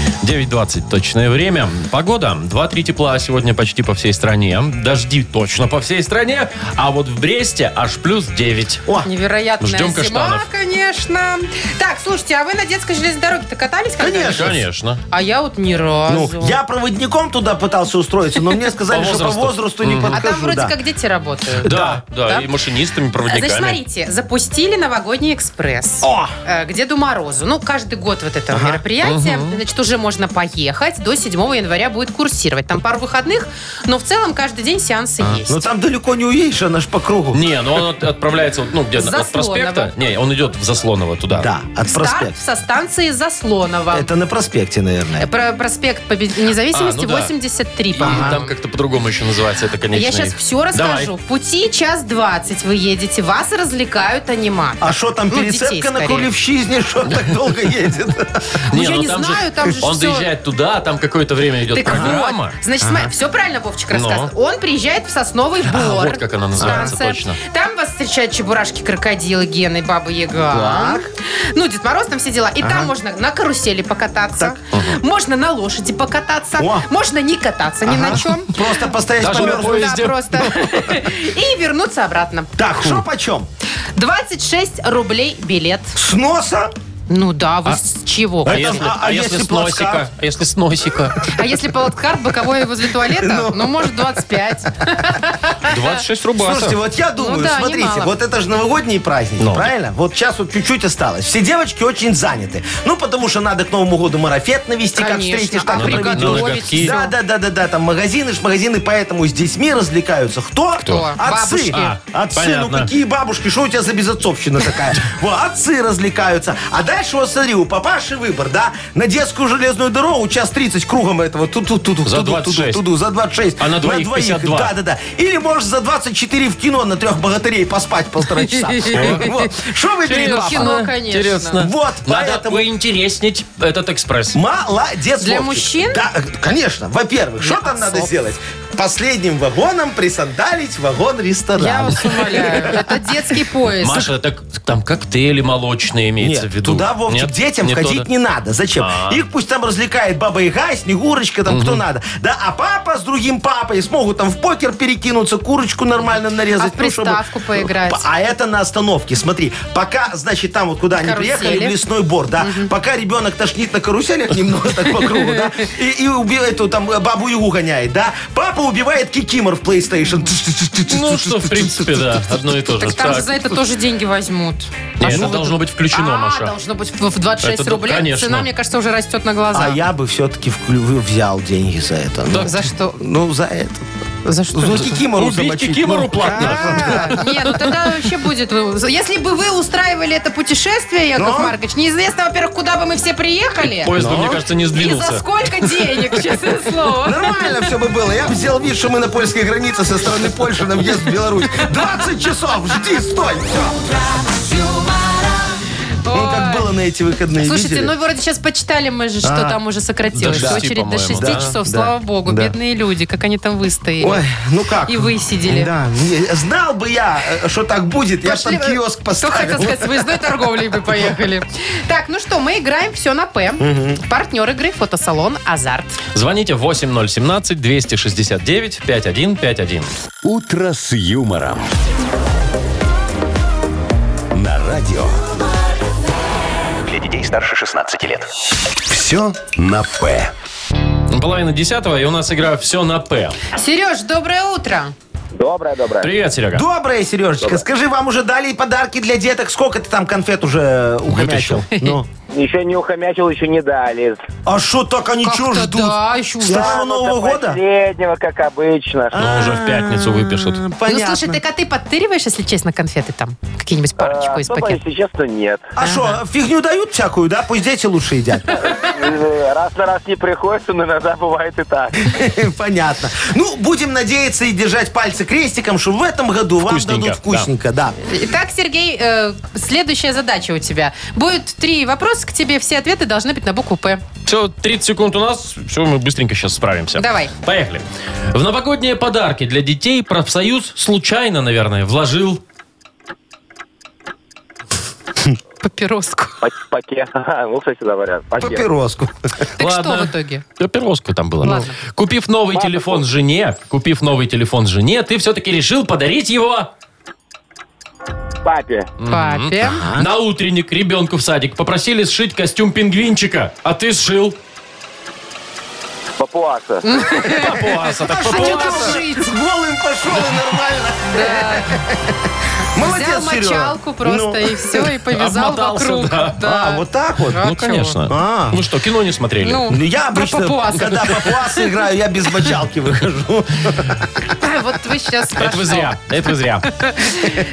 9:20 точное время. Погода. 2-3 тепла сегодня почти по всей стране. Дожди точно по всей стране. А вот в Бресте аж плюс 9. О, невероятная ждем каштанов. Зима, конечно. Так, слушайте, а вы на детской железной дороге-то катались когда-нибудь? Конечно. А я вот ни разу. Ну, я проводником туда пытался устроиться, но мне сказали, что по возрасту не подхожу. А там вроде как дети работают. Да, и машинистами, проводниками. Значит, смотрите, запустили «Новогодний экспресс». О! К Деду Морозу. Ну, каждый год вот этого мероприятия. Значит, уже можно поехать. До 7 января будет курсировать. Там пару выходных, но в целом каждый день сеансы есть. Но там далеко не уедешь, она ж по кругу. Не, ну он отправляется, ну, где-то от проспекта. Не, он идет в Заслоново туда. Да, от проспекта. Старт со станции Заслоново. Это на проспекте, наверное. Проспект Независимости, 83, по-моему. Там как-то по-другому еще называется это, конечно. Я сейчас все расскажу. В пути 1:20 вы едете, вас развлекают аниматоры. А что там, перецепка на Крулевщине? Что так долго едет? Я не знаю, там же доезжает туда, а там какое-то время идет так программа. Вот. Значит, все правильно Вовчик рассказывает. Он приезжает в Сосновый Бор. А, вот как она называется, точно. Там вас встречают чебурашки, крокодилы, Гены, Баба Яга. Так. Ну, Дед Мороз, там все дела. И там можно на карусели покататься, можно на лошади покататься, можно не кататься ни на чем. Просто постоять по мёрзлу. Да, просто. И вернуться обратно. Так, что почем? 26 рублей билет. С носа? Ну да, вы с чего? А если с носика? А если с носика? А если плацкарт боковой возле туалета? Ну, может, 25. 26 рубашек. Слушайте, вот я думаю, смотрите, вот это же новогодние праздники, правильно? Вот сейчас вот чуть-чуть осталось. Все девочки очень заняты. Ну, потому что надо к Новому году марафет навести, как встретишь, так приготовить. Да, там магазины, поэтому с детьми развлекаются. Кто? Отцы. Отцы, ну какие бабушки? Что у тебя за безотцовщина такая? Отцы развлекаются. А дальше вот смотри, у папаши выбор, да? На детскую железную дорогу 1:30 кругом этого. За 26. А на двоих 52. Да. Или можешь за 24 в кино на «Трех богатырей» поспать 1,5 часа. Что выберет папа? Кино, конечно. Вот, поэтому... Надо поинтереснить этот экспресс. Молодец, для мужчин? Да, конечно. Во-первых, что там надо сделать? Последним вагоном присандалить вагон-ресторан. Я вас умоляю, это детский поезд. Маша, там коктейли молочные имеется в виду. Туда, Вовчик, детям ходить не надо. Зачем? Их пусть там развлекает Баба Яга, Снегурочка, там кто надо. Да, а папа с другим папой смогут там в покер перекинуться, курочку нормально нарезать. А в приставку поиграть. А это на остановке. Смотри, пока, значит, там вот куда они приехали, в Лесной Бор, да, пока ребенок тошнит на каруселях немного так по кругу, да, и эту там Бабу Ягу гоняет, да, папа убивает кикимор в PlayStation. Ну, что, в принципе, да, одно и то же. Так там же за это тоже деньги возьмут. Это должно быть включено, Маша. Должно быть в 26 рублей. Цена, мне кажется, уже растет на глаза. А я бы все-таки взял деньги за это. За что? Ну, за это. За что? За кикимору. Убить кикимору платно. Нет, ну тогда вообще будет. Если бы вы устраивали это путешествие, Яков Маркович, неизвестно, во-первых, куда бы мы все приехали. Поезд, мне кажется, не сдвинулся. И за сколько денег, честное слово. Нормально все бы было. Я бы взял вид, что мы на польской границе со стороны Польши на въезд в Беларусь. 20 часов, жди, стой. Все. Ой, как было было на эти выходные. Слушайте, видели? Ну вроде сейчас почитали мы же, что там уже сократилось. Очередь до 6 часов, слава богу. Бедные люди, как они там выстояли. Ой, ну как? И высидели. Да. Знал бы я, что так будет, я там киоск поставил. Кто хотел сказать, с выездной торговлей бы поехали. Так, ну что, мы играем все на П. Партнер игры фотосалон «Азарт». Звоните 8017-269-5151. Утро с юмором. На радио. Для детей старше 16 лет. Все на П. Половина десятого, и у нас игра «Все на П». Сереж, доброе утро. Доброе. Привет, Серега. Доброе, Сережечка. Доброе. Скажи, вам уже дали подарки для деток? Сколько ты там конфет уже ухомячил? Еще не ухомячил, еще не дали. А что так, они чего ждут? Старого Нового года? Последнего, как обычно. Но уже в пятницу выпишут. Понятно. Ну, слушай, так а ты подтыриваешь, если честно, конфеты там? Какие-нибудь парочку из пакета? Особо, если честно, нет. А что, фигню дают всякую, да? Пусть дети лучше едят. Раз на раз не приходится, но иногда бывает и так. Понятно. Ну, будем надеяться и держать пальцы крестиком, что в этом году вам дадут вкусненько. Да. Итак, Сергей, следующая задача у тебя. Будет 3 вопроса к тебе, все ответы должны быть на букву «П». Все, 30 секунд у нас, все, мы быстренько сейчас справимся. Давай. Поехали. В новогодние подарки для детей профсоюз случайно, наверное, вложил... Папироску. Пакет. Ну, кстати, говорят. Папироску. Так ладно. Что в итоге? Папироску там было. Ладно. Купив новый телефон жене, ты все-таки решил подарить его... Папе. Ага. На утренник ребенку в садик попросили сшить костюм пингвинчика, а ты сшил... Папуаса. Голым пошел и нормально. Да. Молодец, Серега. Взял мочалку просто и все, и повязал вокруг. А, вот так вот? Ну, конечно. Вы что, кино не смотрели? Я обычно, когда папуаса играю, я без мочалки выхожу. Вот вы сейчас спрашиваете. Это вы зря.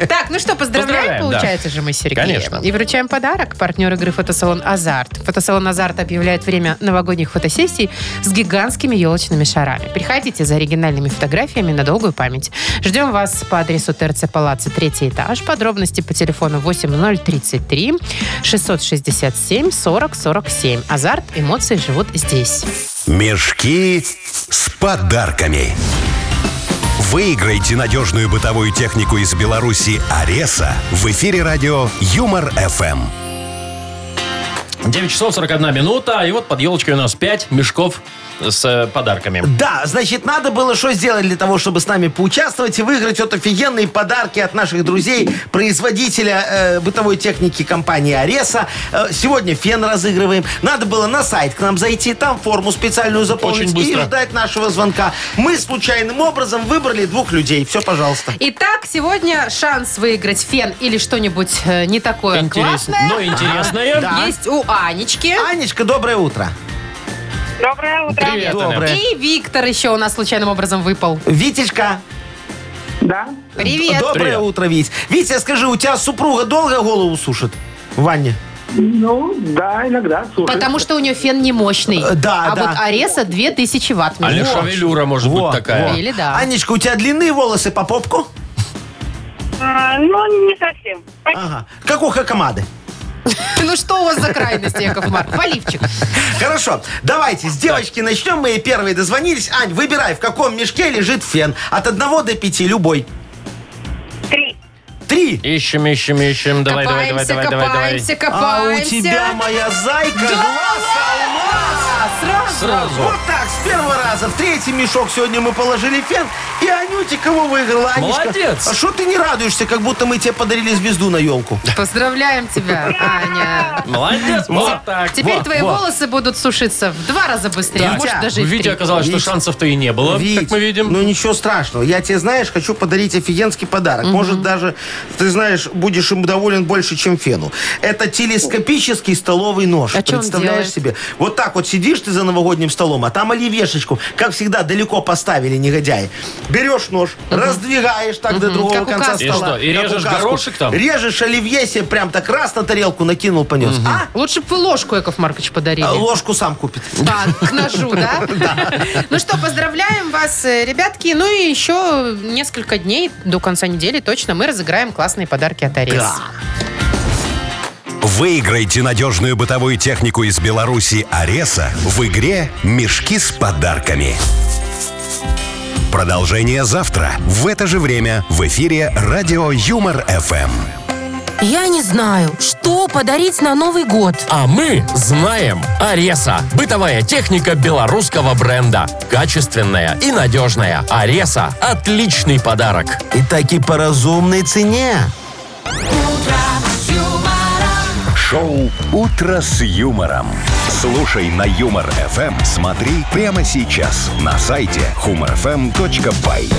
Так, ну что, поздравляем, получается же мы, Сергей. Конечно. И вручаем подарок. Партнер игры фотосалон «Азарт». Фотосалон «Азарт» объявляет время новогодних фотосессий с гигантскими елочными шарами. Приходите за оригинальными фотографиями на долгую память. Ждем вас по адресу ТРЦ Палаццо, 3-й этаж. Подробности по телефону 8033 667 40 47. Азарт, эмоции живут здесь. Мешки с подарками. Выиграйте надежную бытовую технику из Беларуси «Ареса» в эфире радио «Юмор-ФМ». 9 часов 41 минута, и вот под елочкой у нас 5 мешков с подарками. Да, значит, надо было что сделать для того, чтобы с нами поучаствовать и выиграть вот офигенные подарки от наших друзей, производителя бытовой техники компании «Ареса». Сегодня фен разыгрываем. Надо было на сайт к нам зайти, там форму специальную заполнить и ждать нашего звонка. Мы случайным образом выбрали 2 людей. Все, пожалуйста. Итак, сегодня шанс выиграть фен или что-нибудь не такое классное. Но интересное. Да. Есть у Анечки. Анечка, доброе утро. Доброе утро. Привет, доброе. И Виктор еще у нас случайным образом выпал. Витечка. Да. Привет. Доброе утро, Вить. Витя, скажи, у тебя супруга долго голову сушит в ванне? Ну, да, иногда сушит. Потому что у нее фен не мощный. Да, да. А вот «Ареса» 2000 ватт. А лишь шевелюра может быть такая. Или да. Анечка, у тебя длинные волосы по попку? Ну, не совсем. Ага. Как у Хакамады. Ну что у вас за крайность, Яков Марк? Поливчик. Хорошо, давайте с девочки начнем. Мы ей первые дозвонились. Ань, выбирай, в каком мешке лежит фен. От 1 до 5, любой. 3. Ищем. Давай. А у тебя, моя зайка, глаз алмаз. Сразу. Вот так, с первого раза. В 3-й мешок сегодня мы положили фен. И Анютик его выиграла. Анечка, молодец. А что ты не радуешься, как будто мы тебе подарили звезду на елку? Поздравляем тебя, Аня. Молодец. Вот так. Теперь твои волосы будут сушиться в 2 раза быстрее. Может, даже и в 3. Витя, оказалось, что шансов-то и не было, как мы видим. Ну ничего страшного. Я тебе, знаешь, хочу подарить офигенский подарок. Может, даже... Ты знаешь, будешь им доволен больше, чем фену. Это телескопический столовый нож. А представляешь себе? Вот так вот сидишь ты за новогодним столом, а там оливешечку, как всегда, далеко поставили негодяи. Берешь нож, раздвигаешь так до другого конца стола. И режешь горошек там? Режешь оливье себе прям так раз на тарелку накинул, понес. Лучше бы вы ложку, Яков Маркович, подарили. Ложку сам купит. Да, к ножу, да? Ну что, поздравляем вас, ребятки. Ну и еще несколько дней до конца недели точно мы разыграем классные подарки от Арес. Да. Выиграйте надежную бытовую технику из Беларуси «Ареса» в игре «Мешки с подарками». Продолжение завтра в это же время в эфире радио «Юмор-ФМ». Я не знаю, что подарить на Новый год. А мы знаем. Ареса. Бытовая техника белорусского бренда. Качественная и надежная. Ареса. Отличный подарок. И таки по разумной цене. Шоу «Утро с юмором». Слушай на Юмор-ФМ. Смотри прямо сейчас на сайте humorfm.by.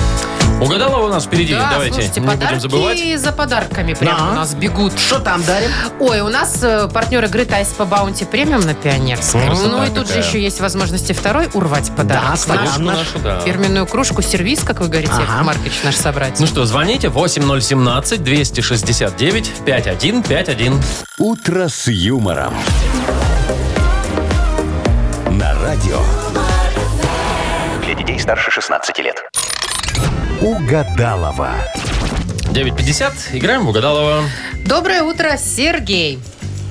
Угадала у нас впереди? Да, давайте, слушайте, не будем забывать. Подарки за подарками прямо у нас бегут. Что там дарим? Ой, у нас партнер игры «Таис» по баунти премиум на Пионерском. Ну и тут такая же еще есть возможности второй урвать подарок. Да, нашу фирменную кружку, сервиз, как вы говорите, Яков Маркович, наш собрать. Ну что, звоните 8017-269-5151. Утро с юмором. На радио. Для детей старше 16 лет. Угадалова. 9:50. Играем в Угадалова. Доброе утро, Сергей.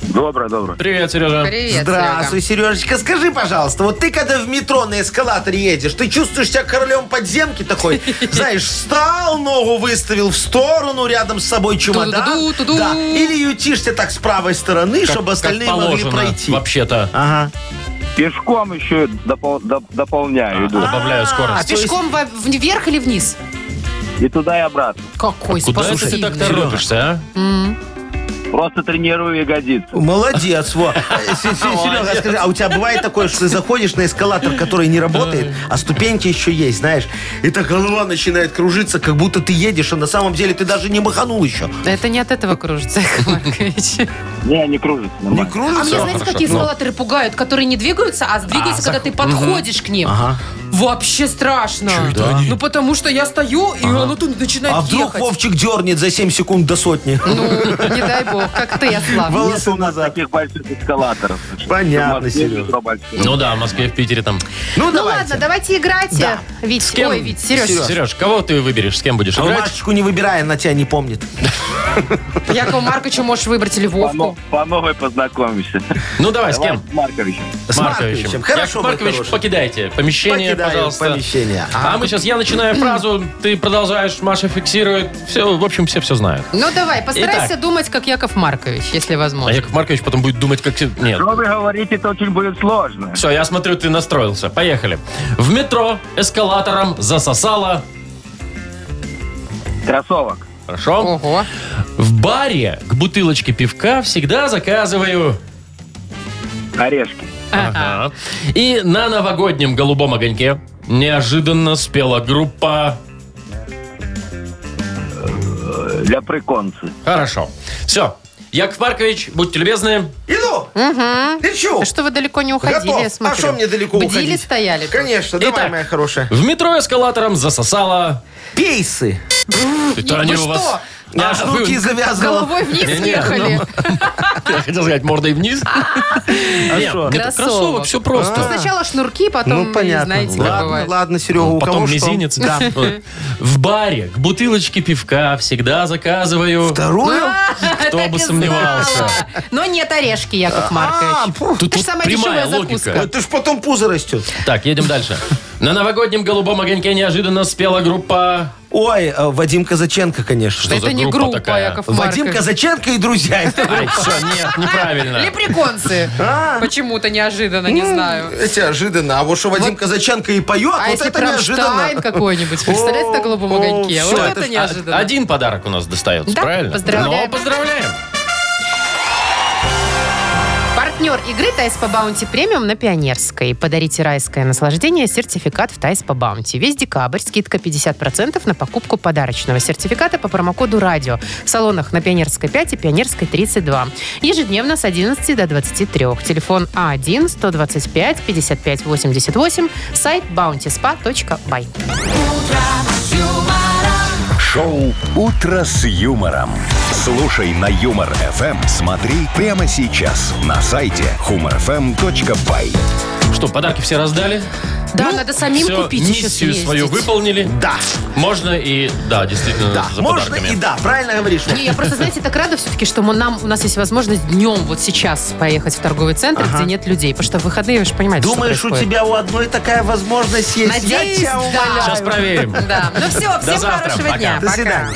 Доброе. Привет, Сережа. Привет, здравствуй, Сережечка. Скажи, пожалуйста, вот ты когда в метро на эскалаторе едешь, ты чувствуешь себя королем подземки такой? Знаешь, встал, ногу выставил в сторону, рядом с собой чемодан. Да. Или ютишься так с правой стороны, чтобы остальные могли пройти. Вообще-то. Ага. Пешком еще дополняю. Иду. Добавляю скорость. А пешком вверх или вниз? И туда, и обратно. Какой способный. Куда это ты так торопишься, а? Просто тренирую ягодицу. Молодец, вот. Серега, скажи, а у тебя бывает такое, что ты заходишь на эскалатор, который не работает, а ступеньки еще есть, знаешь, и так голова начинает кружиться, как будто ты едешь, а на самом деле ты даже не маханул еще. Это не от этого кружится, Яков Маркович. Не кружится. Нормально. Не кружится? А мне, знаете, какие эскалаторы пугают, которые не двигаются, а двигаются, когда ты подходишь к ним. Вообще страшно. Ну, потому что я стою, и оно тут начинает ехать. А вдруг Вовчик дернет за 7 секунд до сотни? Ну, не дай бог. Как ты, Яслав. Волосы у нас таких больших эскалаторов. Понятно, Сережа. Ну да, в Москве, в Питере там. Ну ладно, давайте играть. Да. Вить, ой, Вить, Сереж, кого ты выберешь? С кем будешь играть? Машечку не выбирай, она тебя не помнит. Якову Марковичу можешь выбрать или Вовку. По новой познакомимся. Ну давай, с кем? С Марковичем. С Марковичем. Хорошо, Маркович, покидайте помещение, пожалуйста. Помещение. А мы сейчас, я начинаю фразу, ты продолжаешь, Маша фиксирует. Все, в общем, все знают. Ну давай, постарайся думать, как Яков Маркович, если возможно. А Яков Маркович потом будет думать, как... Нет. Что вы говорите, это очень будет сложно. Все, я смотрю, ты настроился. Поехали. В метро эскалатором засосало... Кроссовок. Хорошо. Ого. В баре к бутылочке пивка всегда заказываю... Орешки. Ага. И на новогоднем голубом огоньке неожиданно спела группа... Ляприконцы. Хорошо. Все. Яков Маркович, будьте любезны. Иду. Угу. Лечу. Что вы далеко не уходили, готов. Я смотрю. А что мне далеко уходить? Бдили, стояли. Конечно. Итак, давай, моя хорошая. В метро эскалатором засосало... Пейсы. Это они у вас... Я руки завязывал. Головой вниз ехали. Я хотел сказать, мордой вниз. Кроссовок, все просто. Сначала шнурки, потом, знаете, как бывает. Ладно, Серега, у кого что? Потом мизинец. В баре к бутылочке пивка всегда заказываю... Вторую? Кто бы сомневался. Но нет, орешки, Яков Маркович. Тут прямая логика. Ты ж потом пузо растет. Так, едем дальше. На новогоднем голубом огоньке неожиданно спела группа... Ой, Вадим Казаченко, конечно. Что это не группа такая? Яков Маркович. Вадим Казаченко и друзья. Это все, нет, неправильно. Лепреконцы. Почему-то неожиданно, не знаю. Это неожиданно. А вот что Вадим Казаченко и поет, вот это неожиданно. А если какой-нибудь, представляете, на голубом огоньке. Вот это неожиданно. Один подарок у нас достается, правильно? Поздравляем. Поздравляем. Партнер игры «Таис по баунти премиум» на Пионерской. Подарите райское наслаждение, сертификат в «Таис по баунти». Весь декабрь скидка 50% на покупку подарочного сертификата по промокоду «Радио». В салонах на Пионерской 5 и Пионерской 32. Ежедневно с 11 до 23. Телефон А1-125-55-88. Сайт bountyspa.by. Шоу «Утро с юмором». Слушай на Юмор-ФМ. Смотри прямо сейчас на сайте humorfm.by. Что, подарки все раздали? Да, ну, надо самим все, купить еще съездить. Миссию свою выполнили. Да. Можно и, да, действительно, да, за можно подарками. И да, правильно говоришь. Не, я просто, знаете, так рада все-таки, что у нас есть возможность днем вот сейчас поехать в торговый центр, ага, где нет людей. Потому что в выходные, вы же понимаете, думаешь, что происходит. У тебя у одной такая возможность есть? Надеюсь, я тебя умоляю. Сейчас проверим. Да. Ну все, всем хорошего дня. До свидания.